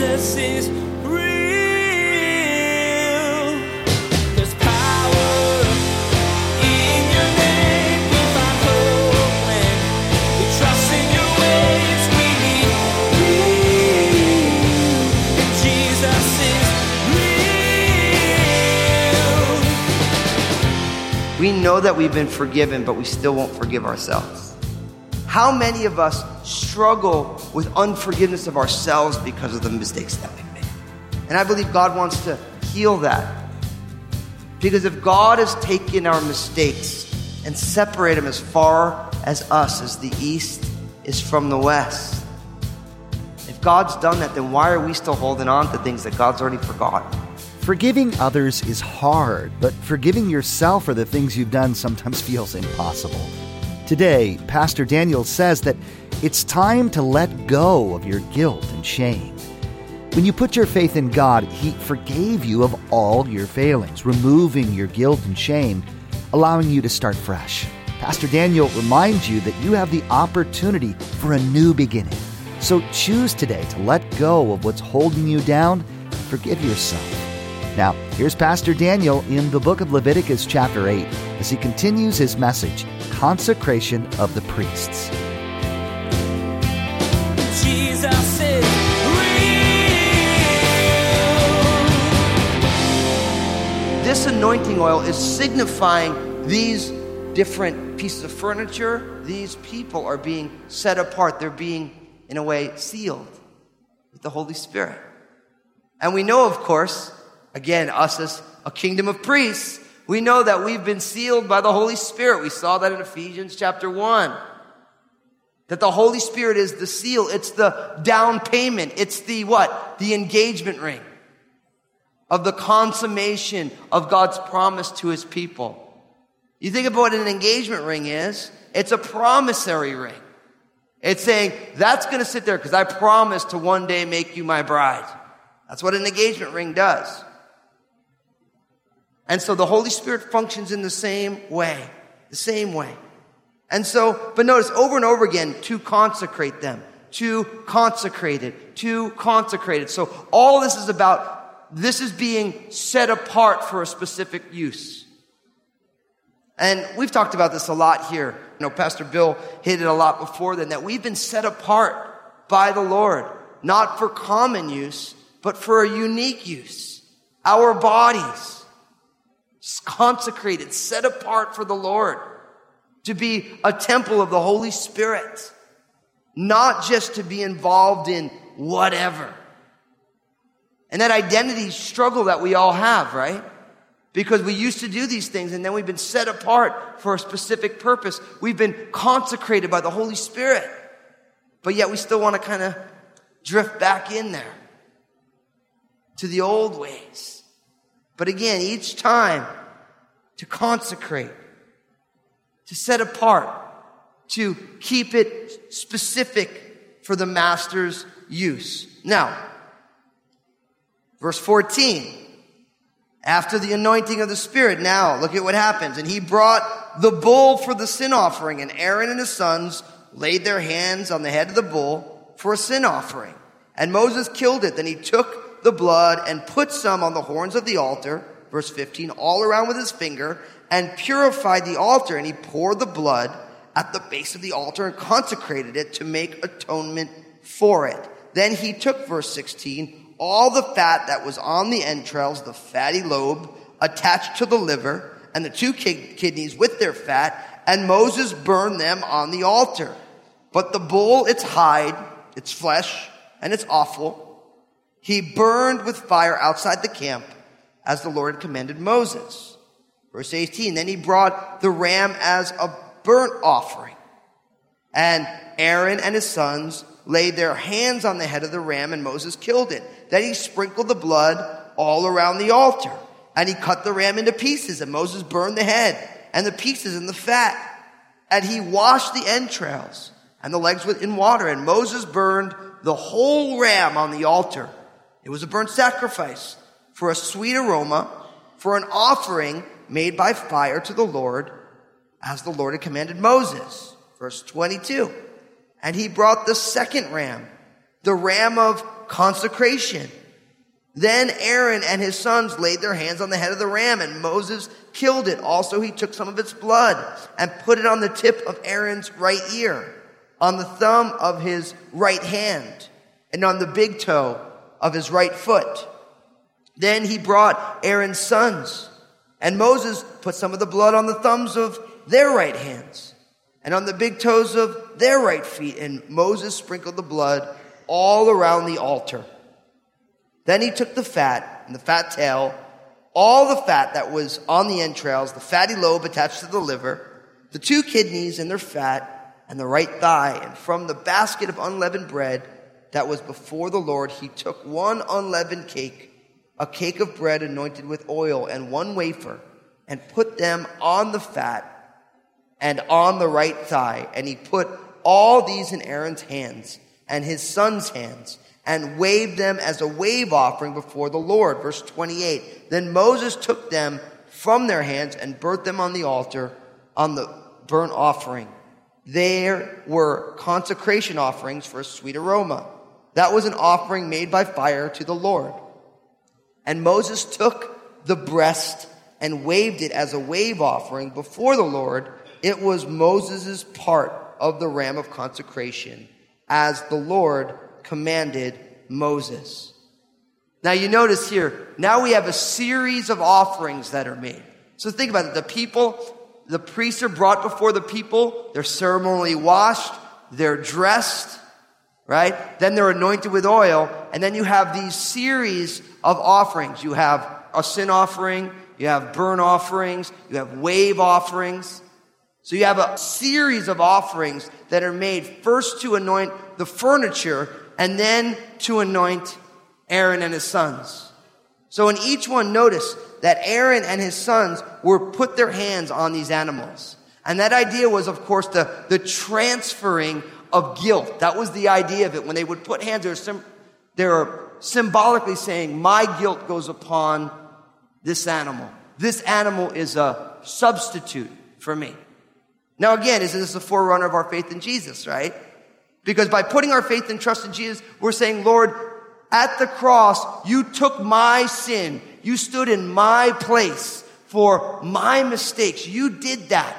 Jesus is We know that we've been forgiven, but we still won't forgive ourselves. How many of us struggle with unforgiveness of ourselves because of the mistakes that we made? And I believe God wants to heal that. Because if God has taken our mistakes and separated them as far as us, as the East is from the West, if God's done that, then why are we still holding on to things that God's already forgotten? Forgiving others is hard, but forgiving yourself for the things you've done sometimes feels impossible. Today, Pastor Daniel says that it's time to let go of your guilt and shame. When you put your faith in God, He forgave you of all your failings, removing your guilt and shame, allowing you to start fresh. Pastor Daniel reminds you that you have the opportunity for a new beginning. So choose today to let go of what's holding you down and forgive yourself. Now, here's Pastor Daniel in the book of Leviticus chapter 8 as he continues his message, Consecration of the Priests. Jesus is real. This anointing oil is signifying these different pieces of furniture. These people are being set apart. They're being, in a way, sealed with the Holy Spirit. And we know, of course, again, us as a kingdom of priests, we know that we've been sealed by the Holy Spirit. We saw that in Ephesians chapter 1. That the Holy Spirit is the seal. It's the down payment. It's the what? The engagement ring of the consummation of God's promise to His people. You think about what an engagement ring is. It's a promissory ring. It's saying, that's going to sit there because I promise to one day make you my bride. That's what an engagement ring does. And so the Holy Spirit functions in the same way. The same way. And so, but notice over and over again, to consecrate them. To consecrate it. To consecrate it. So all this is about, this is being set apart for a specific use. And we've talked about this a lot here. You know, Pastor Bill hit it a lot before then, that we've been set apart by the Lord. Not for common use, but for a unique use. Our bodies. Consecrated, set apart for the Lord, to be a temple of the Holy Spirit, not just to be involved in whatever. And that identity struggle that we all have, right? Because we used to do these things and then we've been set apart for a specific purpose. We've been consecrated by the Holy Spirit, but yet we still want to kind of drift back in there to the old ways. But again, each time, to consecrate, to set apart, to keep it specific for the master's use. Now, verse 14, after the anointing of the Spirit, now look at what happens. And he brought the bull for the sin offering, and Aaron and his sons laid their hands on the head of the bull for a sin offering. And Moses killed it. Then he took the blood and put some on the horns of the altar, verse 15, all around with his finger, and purified the altar. And he poured the blood at the base of the altar and consecrated it to make atonement for it. Then he took, verse 16, all the fat that was on the entrails, the fatty lobe attached to the liver, and the two kidneys with their fat, and Moses burned them on the altar. But the bull, its hide, its flesh, and its offal, he burned with fire outside the camp, as the Lord commanded Moses. Verse 18, then he brought the ram as a burnt offering. And Aaron and his sons laid their hands on the head of the ram, and Moses killed it. Then he sprinkled the blood all around the altar. And he cut the ram into pieces, and Moses burned the head, and the pieces and the fat. And he washed the entrails and the legs in water, and Moses burned the whole ram on the altar. It was a burnt sacrifice for a sweet aroma, for an offering made by fire to the Lord, as the Lord had commanded Moses. Verse 22. And he brought the second ram, the ram of consecration. Then Aaron and his sons laid their hands on the head of the ram, and Moses killed it. Also, he took some of its blood and put it on the tip of Aaron's right ear, on the thumb of his right hand, and on the big toe of his right foot. Then he brought Aaron's sons, and Moses put some of the blood on the thumbs of their right hands and on the big toes of their right feet. And Moses sprinkled the blood all around the altar. Then he took the fat and the fat tail, all the fat that was on the entrails, the fatty lobe attached to the liver, the two kidneys and their fat, and the right thigh. And from the basket of unleavened bread that was before the Lord, he took one unleavened cake, a cake of bread anointed with oil, and one wafer, and put them on the fat and on the right thigh. And he put all these in Aaron's hands and his son's hands, and waved them as a wave offering before the Lord. Verse 28. Then Moses took them from their hands and burnt them on the altar on the burnt offering. There were consecration offerings for a sweet aroma. That was an offering made by fire to the Lord. And Moses took the breast and waved it as a wave offering before the Lord. It was Moses' part of the ram of consecration, as the Lord commanded Moses. Now you notice here, now we have a series of offerings that are made. So think about it. The priests are brought before the people. They're ceremonially washed. They're dressed, right? Then they're anointed with oil. And then you have these series of offerings. You have a sin offering. You have burnt offerings. You have wave offerings. So you have a series of offerings that are made first to anoint the furniture and then to anoint Aaron and his sons. So in each one, notice that Aaron and his sons were put their hands on these animals. And that idea was, of course, the transferring of guilt. That was the idea of it. When they would put hands, they were symbolically saying, my guilt goes upon this animal. This animal is a substitute for me. Now again, isn't this the forerunner of our faith in Jesus, right? Because by putting our faith and trust in Jesus, we're saying, Lord, at the cross, you took my sin. You stood in my place for my mistakes. You did that.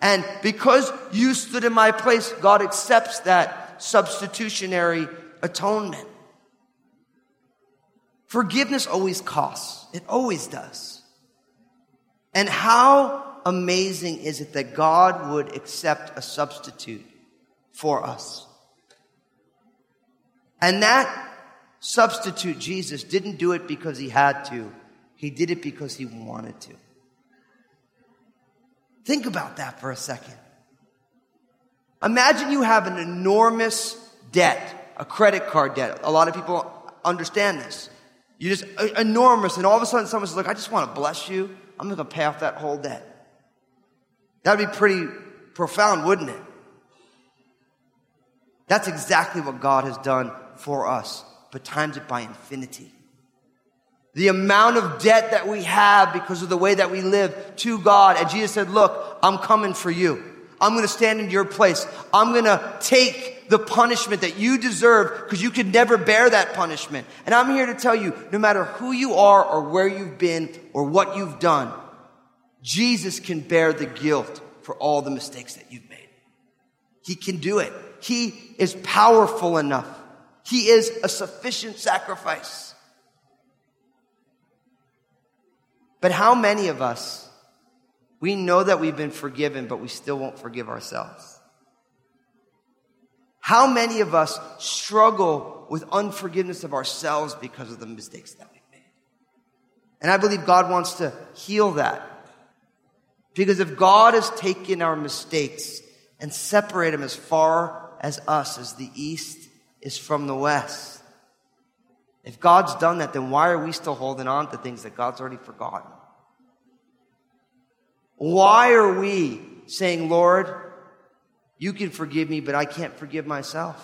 And because you stood in my place, God accepts that substitutionary atonement. Forgiveness always costs. It always does. And how amazing is it that God would accept a substitute for us. And that substitute, Jesus, didn't do it because he had to. He did it because he wanted to. Think about that for a second. Imagine you have an enormous debt, a credit card debt. A lot of people understand this. You're just enormous, and all of a sudden someone says, look, I just want to bless you. I'm going to pay off that whole debt. That'd be pretty profound, wouldn't it? That's exactly what God has done for us, but times it by infinity. The amount of debt that we have because of the way that we live to God. And Jesus said, look, I'm coming for you. I'm going to stand in your place. I'm going to take the punishment that you deserve because you could never bear that punishment. And I'm here to tell you, no matter who you are or where you've been or what you've done, Jesus can bear the guilt for all the mistakes that you've made. He can do it. He is powerful enough. He is a sufficient sacrifice. But how many of us, we know that we've been forgiven, but we still won't forgive ourselves? How many of us struggle with unforgiveness of ourselves because of the mistakes that we've made? And I believe God wants to heal that. Because if God has taken our mistakes and separated them as far as us, as the east is from the west, if God's done that, then why are we still holding on to things that God's already forgotten? Why are we saying, Lord, you can forgive me, but I can't forgive myself?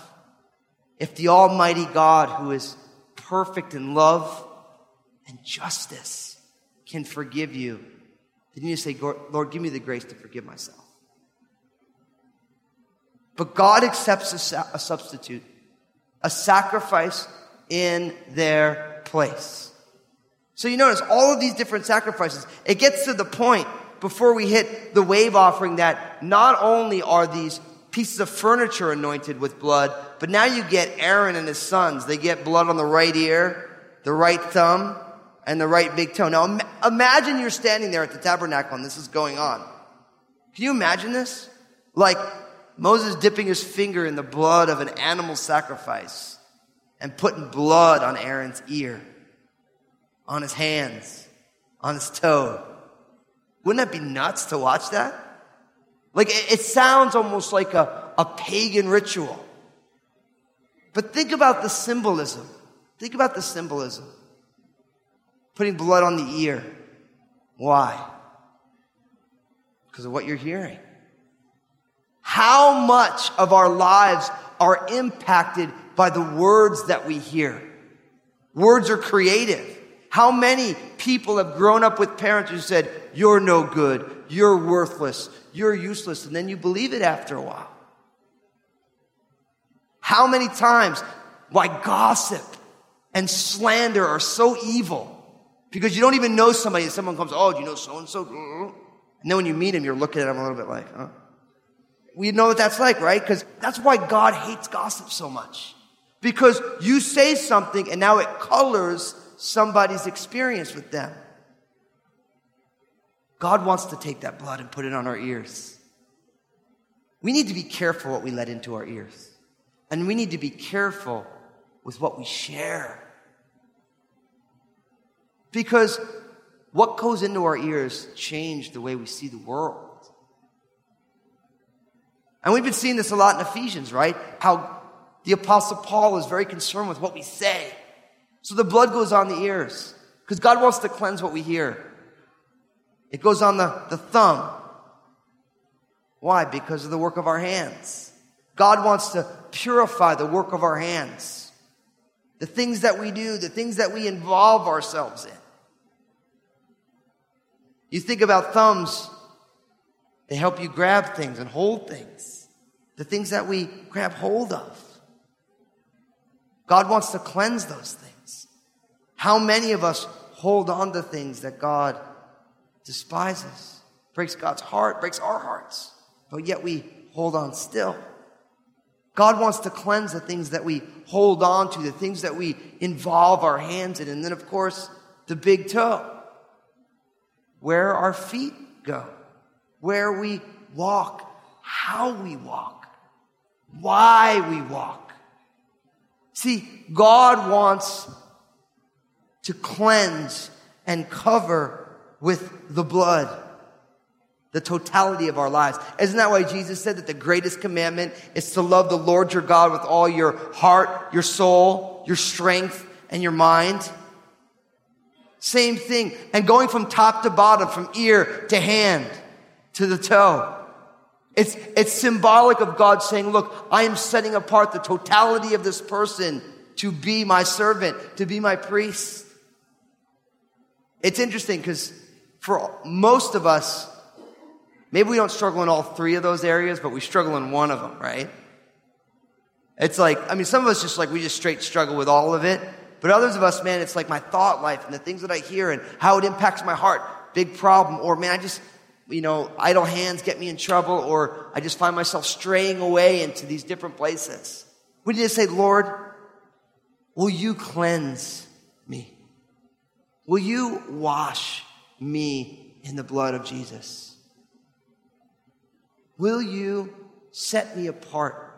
If the Almighty God, who is perfect in love and justice, can forgive you, then you say, Lord, give me the grace to forgive myself. But God accepts a substitute a sacrifice in their place. So you notice all of these different sacrifices. It gets to the point before we hit the wave offering that not only are these pieces of furniture anointed with blood, but now you get Aaron and his sons. They get blood on the right ear, the right thumb, and the right big toe. Now imagine you're standing there at the tabernacle and this is going on. Can you imagine this? Like Moses dipping his finger in the blood of an animal sacrifice and putting blood on Aaron's ear, on his hands, on his toe. Wouldn't that be nuts to watch that? Like, it sounds almost like a pagan ritual. But think about the symbolism. Think about the symbolism. Putting blood on the ear. Why? Because of what you're hearing. How much of our lives are impacted by the words that we hear? Words are creative. How many people have grown up with parents who said, "You're no good, you're worthless, you're useless," and then you believe it after a while? How many times why gossip and slander are so evil? Because you don't even know somebody, and someone comes, "Oh, do you know so-and-so?" And then when you meet him, you're looking at him a little bit like, huh? We know what that's like, right? Because that's why God hates gossip so much. Because you say something and now it colors somebody's experience with them. God wants to take that blood and put it on our ears. We need to be careful what we let into our ears. And we need to be careful with what we share. Because what goes into our ears changes the way we see the world. And we've been seeing this a lot in Ephesians, right? How the Apostle Paul is very concerned with what we say. So the blood goes on the ears because God wants to cleanse what we hear. It goes on the thumb. Why? Because of the work of our hands. God wants to purify the work of our hands. The things that we do, the things that we involve ourselves in. You think about thumbs. They help you grab things and hold things. The things that we grab hold of. God wants to cleanse those things. How many of us hold on to things that God despises? Breaks God's heart, breaks our hearts. But yet we hold on still. God wants to cleanse the things that we hold on to, the things that we involve our hands in. And then, of course, the big toe. Where our feet go. Where we walk. How we walk. Why we walk. See, God wants to cleanse and cover with the blood the totality of our lives. Isn't that why Jesus said that the greatest commandment is to love the Lord your God with all your heart, your soul, your strength, and your mind? Same thing. And going from top to bottom, from ear to hand to the toe. It's symbolic of God saying, "Look, I am setting apart the totality of this person to be my servant, to be my priest." It's interesting because for most of us, maybe we don't struggle in all three of those areas, but we struggle in one of them, right? It's like, I mean, some of us we just straight struggle with all of it. But others of us, man, it's like my thought life and the things that I hear and how it impacts my heart, big problem. Or, man, I just, idle hands get me in trouble, or I just find myself straying away into these different places. We need to say, "Lord, will you cleanse me? Will you wash me in the blood of Jesus? Will you set me apart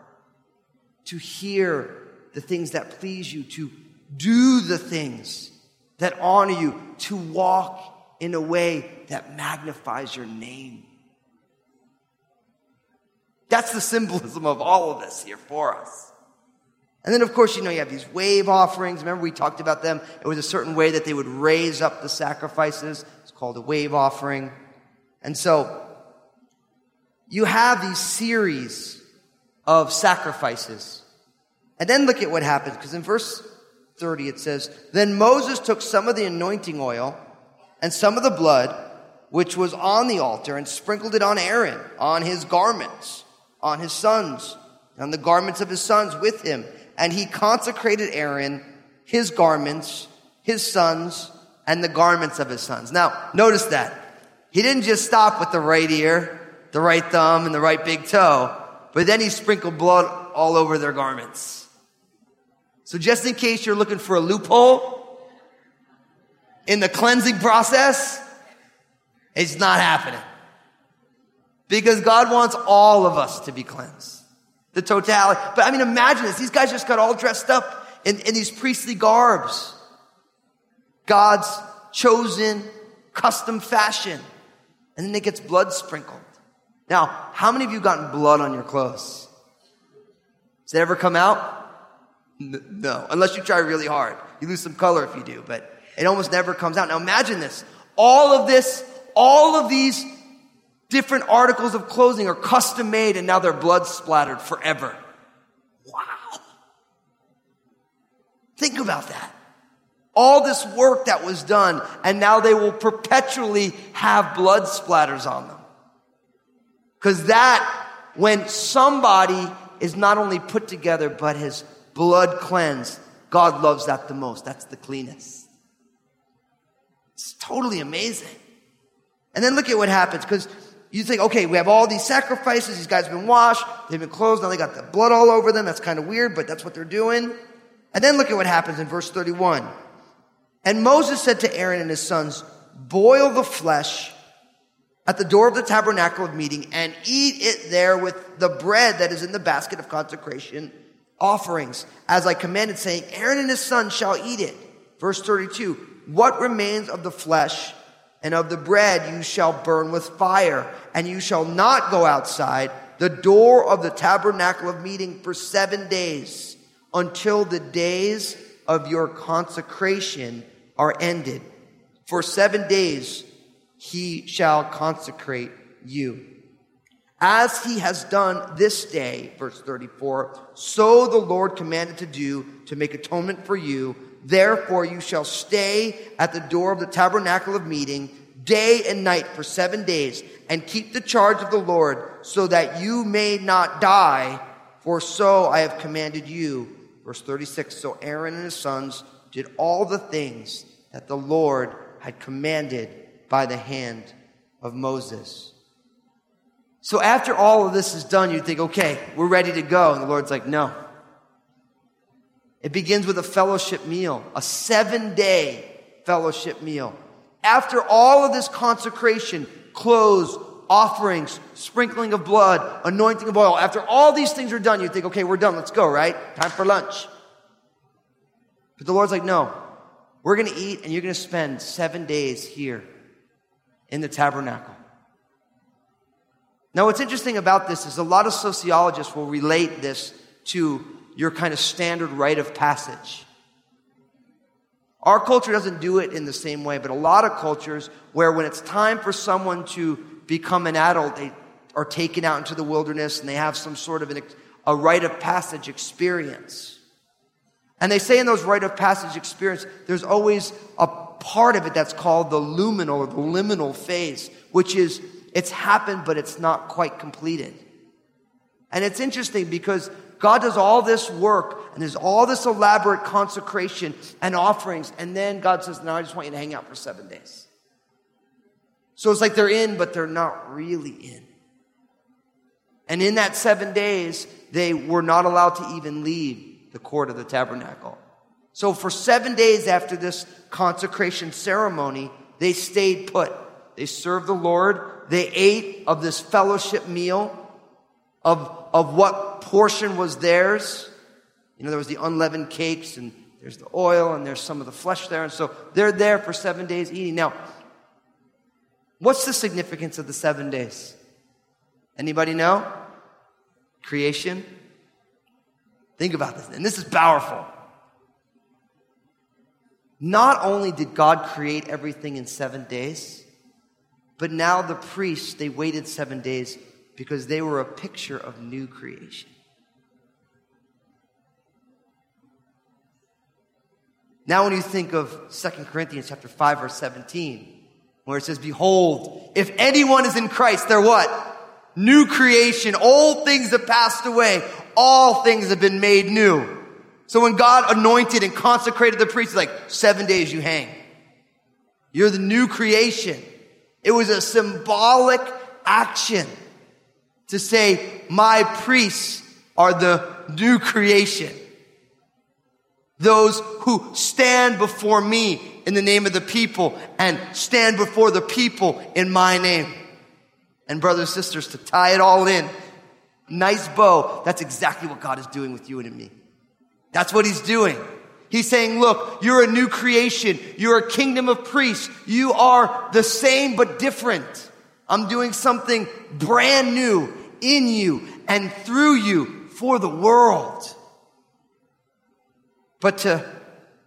to hear the things that please you, to do the things that honor you, to walk in a way that magnifies your name?" That's the symbolism of all of this here for us. And then, of course, you have these wave offerings. Remember, we talked about them. It was a certain way that they would raise up the sacrifices. It's called a wave offering. And so you have these series of sacrifices. And then look at what happens, because in verse 30 it says, "Then Moses took some of the anointing oil and some of the blood which was on the altar and sprinkled it on Aaron, on his garments, on his sons, on the garments of his sons with him. and he consecrated Aaron, his garments, his sons, and the garments of his sons. Now, notice that. He didn't just stop with the right ear, the right thumb, and the right big toe, but then he sprinkled blood all over their garments. So just in case you're looking for a loophole in the cleansing process, it's not happening. Because God wants all of us to be cleansed. The totality. But I mean, imagine this. These guys just got all dressed up in these priestly garbs. God's chosen custom fashion. And then it gets blood sprinkled. Now, how many of you gotten blood on your clothes? Does it ever come out? No, unless you try really hard. You lose some color if you do, but it almost never comes out. Now imagine this. All of these different articles of clothing are custom made, and now they're blood splattered forever. Wow. Think about that. All this work that was done, and now they will perpetually have blood splatters on them. Because that, when somebody is not only put together, but his blood cleansed, God loves that the most. That's the cleanest. It's totally amazing. And then look at what happens, because you think, okay, we have all these sacrifices. These guys have been washed. They've been clothed. Now they got the blood all over them. That's kind of weird, but that's what they're doing. And then look at what happens in verse 31. And Moses said to Aaron and his sons, boil the flesh at the door of the tabernacle of meeting and eat it there with the bread that is in the basket of consecration offerings, as I commanded, saying, Aaron and his sons shall eat it. Verse 32, what remains of the flesh and of the bread you shall burn with fire, and you shall not go outside the door of the tabernacle of meeting for 7 days, until the days of your consecration are ended. For 7 days he shall consecrate you. As he has done this day, verse 34, so the Lord commanded to do, to make atonement for you. Therefore you shall stay at the door of the tabernacle of meeting day and night for 7 days, and keep the charge of the Lord, so that you may not die, for so I have commanded you. Verse 36, so Aaron and his sons did all the things that the Lord had commanded by the hand of Moses. So after all of this is done, you think, okay, we're ready to go. And the Lord's like, no. It begins with a fellowship meal, a 7-day fellowship meal. After all of this consecration, clothes, offerings, sprinkling of blood, anointing of oil, after all these things are done, you think, okay, we're done, let's go, right? Time for lunch. But the Lord's like, no, we're going to eat and you're going to spend 7 days here in the tabernacle. Now, what's interesting about this is a lot of sociologists will relate this to your kind of standard rite of passage. Our culture doesn't do it in the same way, but a lot of cultures where when it's time for someone to become an adult, they are taken out into the wilderness and they have some sort of a rite of passage experience. And they say in those rite of passage experience, there's always a part of it that's called the liminal phase, which is it's happened, but it's not quite completed. And it's interesting because God does all this work and there's all this elaborate consecration and offerings. And then God says, now I just want you to hang out for 7 days. So it's like they're in, but they're not really in. And in that 7 days, they were not allowed to even leave the court of the tabernacle. So for 7 days after this consecration ceremony, they stayed put. They served the Lord. They ate of this fellowship meal of what portion was theirs. You know, there was the unleavened cakes, and there's the oil, and there's some of the flesh there. And so they're there for 7 days eating. Now, what's the significance of the 7 days? Anybody know? Creation? Think about this. And this is powerful. Not only did God create everything in 7 days, but now the priests, they waited 7 days because they were a picture of new creation. Now when you think of 2 Corinthians chapter 5, verse 17, where it says, behold, if anyone is in Christ, they're what? New creation. Old things have passed away. All things have been made new. So when God anointed and consecrated the priest, he's like, 7 days you hang. You're the new creation. It was a symbolic action to say, my priests are the new creation. Those who stand before me in the name of the people and stand before the people in my name. And brothers and sisters, to tie it all in, nice bow, that's exactly what God is doing with you and in me. That's what he's doing. He's saying, look, you're a new creation. You're a kingdom of priests. You are the same but different. I'm doing something brand new in you and through you for the world. But to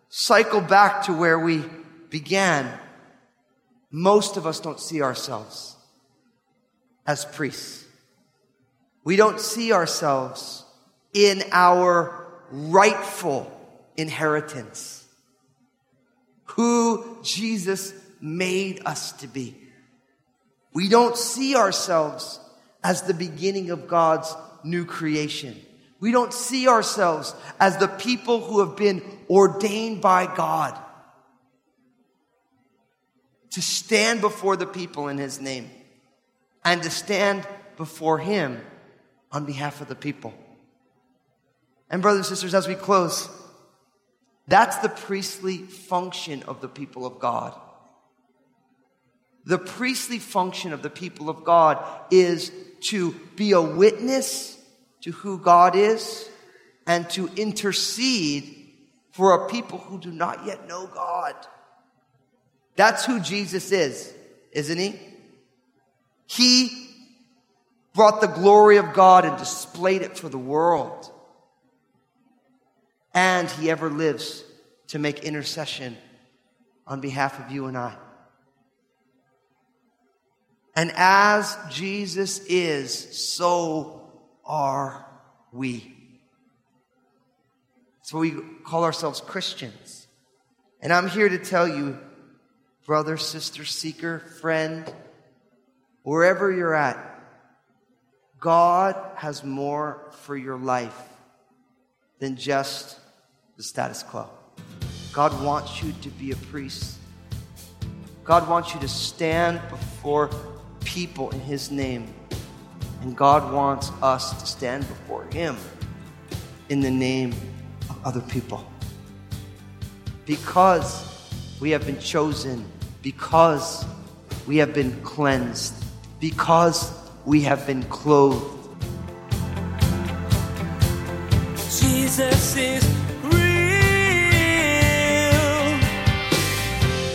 cycle back to where we began, most of us don't see ourselves as priests. We don't see ourselves in our rightful inheritance, who Jesus made us to be. We don't see ourselves as the beginning of God's new creation. We don't see ourselves as the people who have been ordained by God to stand before the people in his name and to stand before him on behalf of the people. And brothers and sisters, as we close, that's the priestly function of the people of God. The priestly function of the people of God is to be a witness to who God is and to intercede for a people who do not yet know God. That's who Jesus is, isn't he? He brought the glory of God and displayed it for the world. And he ever lives to make intercession on behalf of you and I. And as Jesus is, so are we. That's why we call ourselves Christians. And I'm here to tell you, brother, sister, seeker, friend, wherever you're at, God has more for your life than just the status quo. God wants you to be a priest. God wants you to stand before people in his name. And God wants us to stand before him in the name of other people. Because we have been chosen, because we have been cleansed, because we have been clothed. Jesus is real.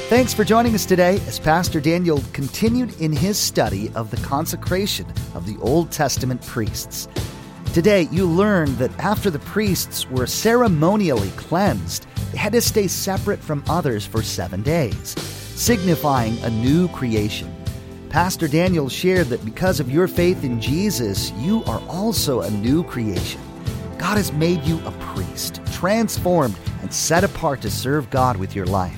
Thanks for joining us today as Pastor Daniel continued in his study of the consecration of the Old Testament priests. Today, you learned that after the priests were ceremonially cleansed, they had to stay separate from others for 7 days, signifying a new creation. Pastor Daniel shared that because of your faith in Jesus, you are also a new creation. God has made you a priest, transformed and set apart to serve God with your life.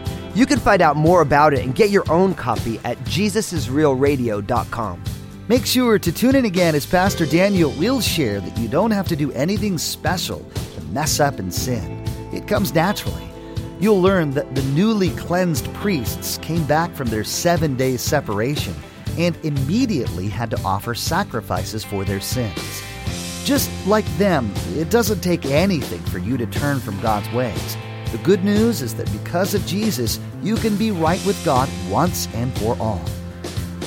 You can find out more about it and get your own copy at JesusIsRealRadio.com. Make sure to tune in again as Pastor Daniel will share that you don't have to do anything special to mess up and sin. It comes naturally. You'll learn that the newly cleansed priests came back from their 7-day separation and immediately had to offer sacrifices for their sins. Just like them, it doesn't take anything for you to turn from God's ways. The good news is that because of Jesus, you can be right with God once and for all.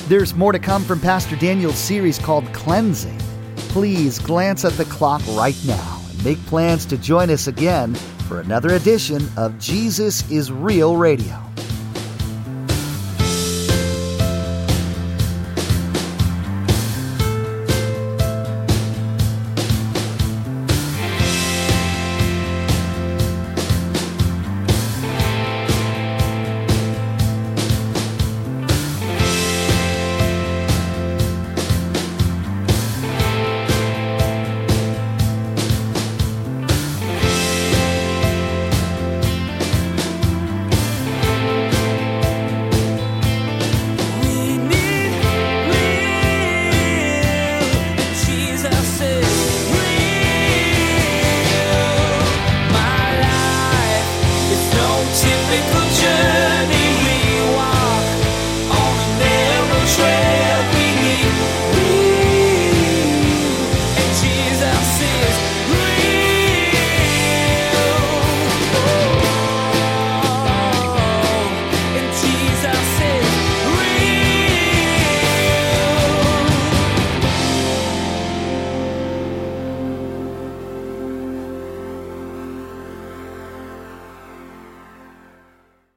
There's more to come from Pastor Daniel's series called Cleansing. Please glance at the clock right now and make plans to join us again for another edition of Jesus is Real Radio.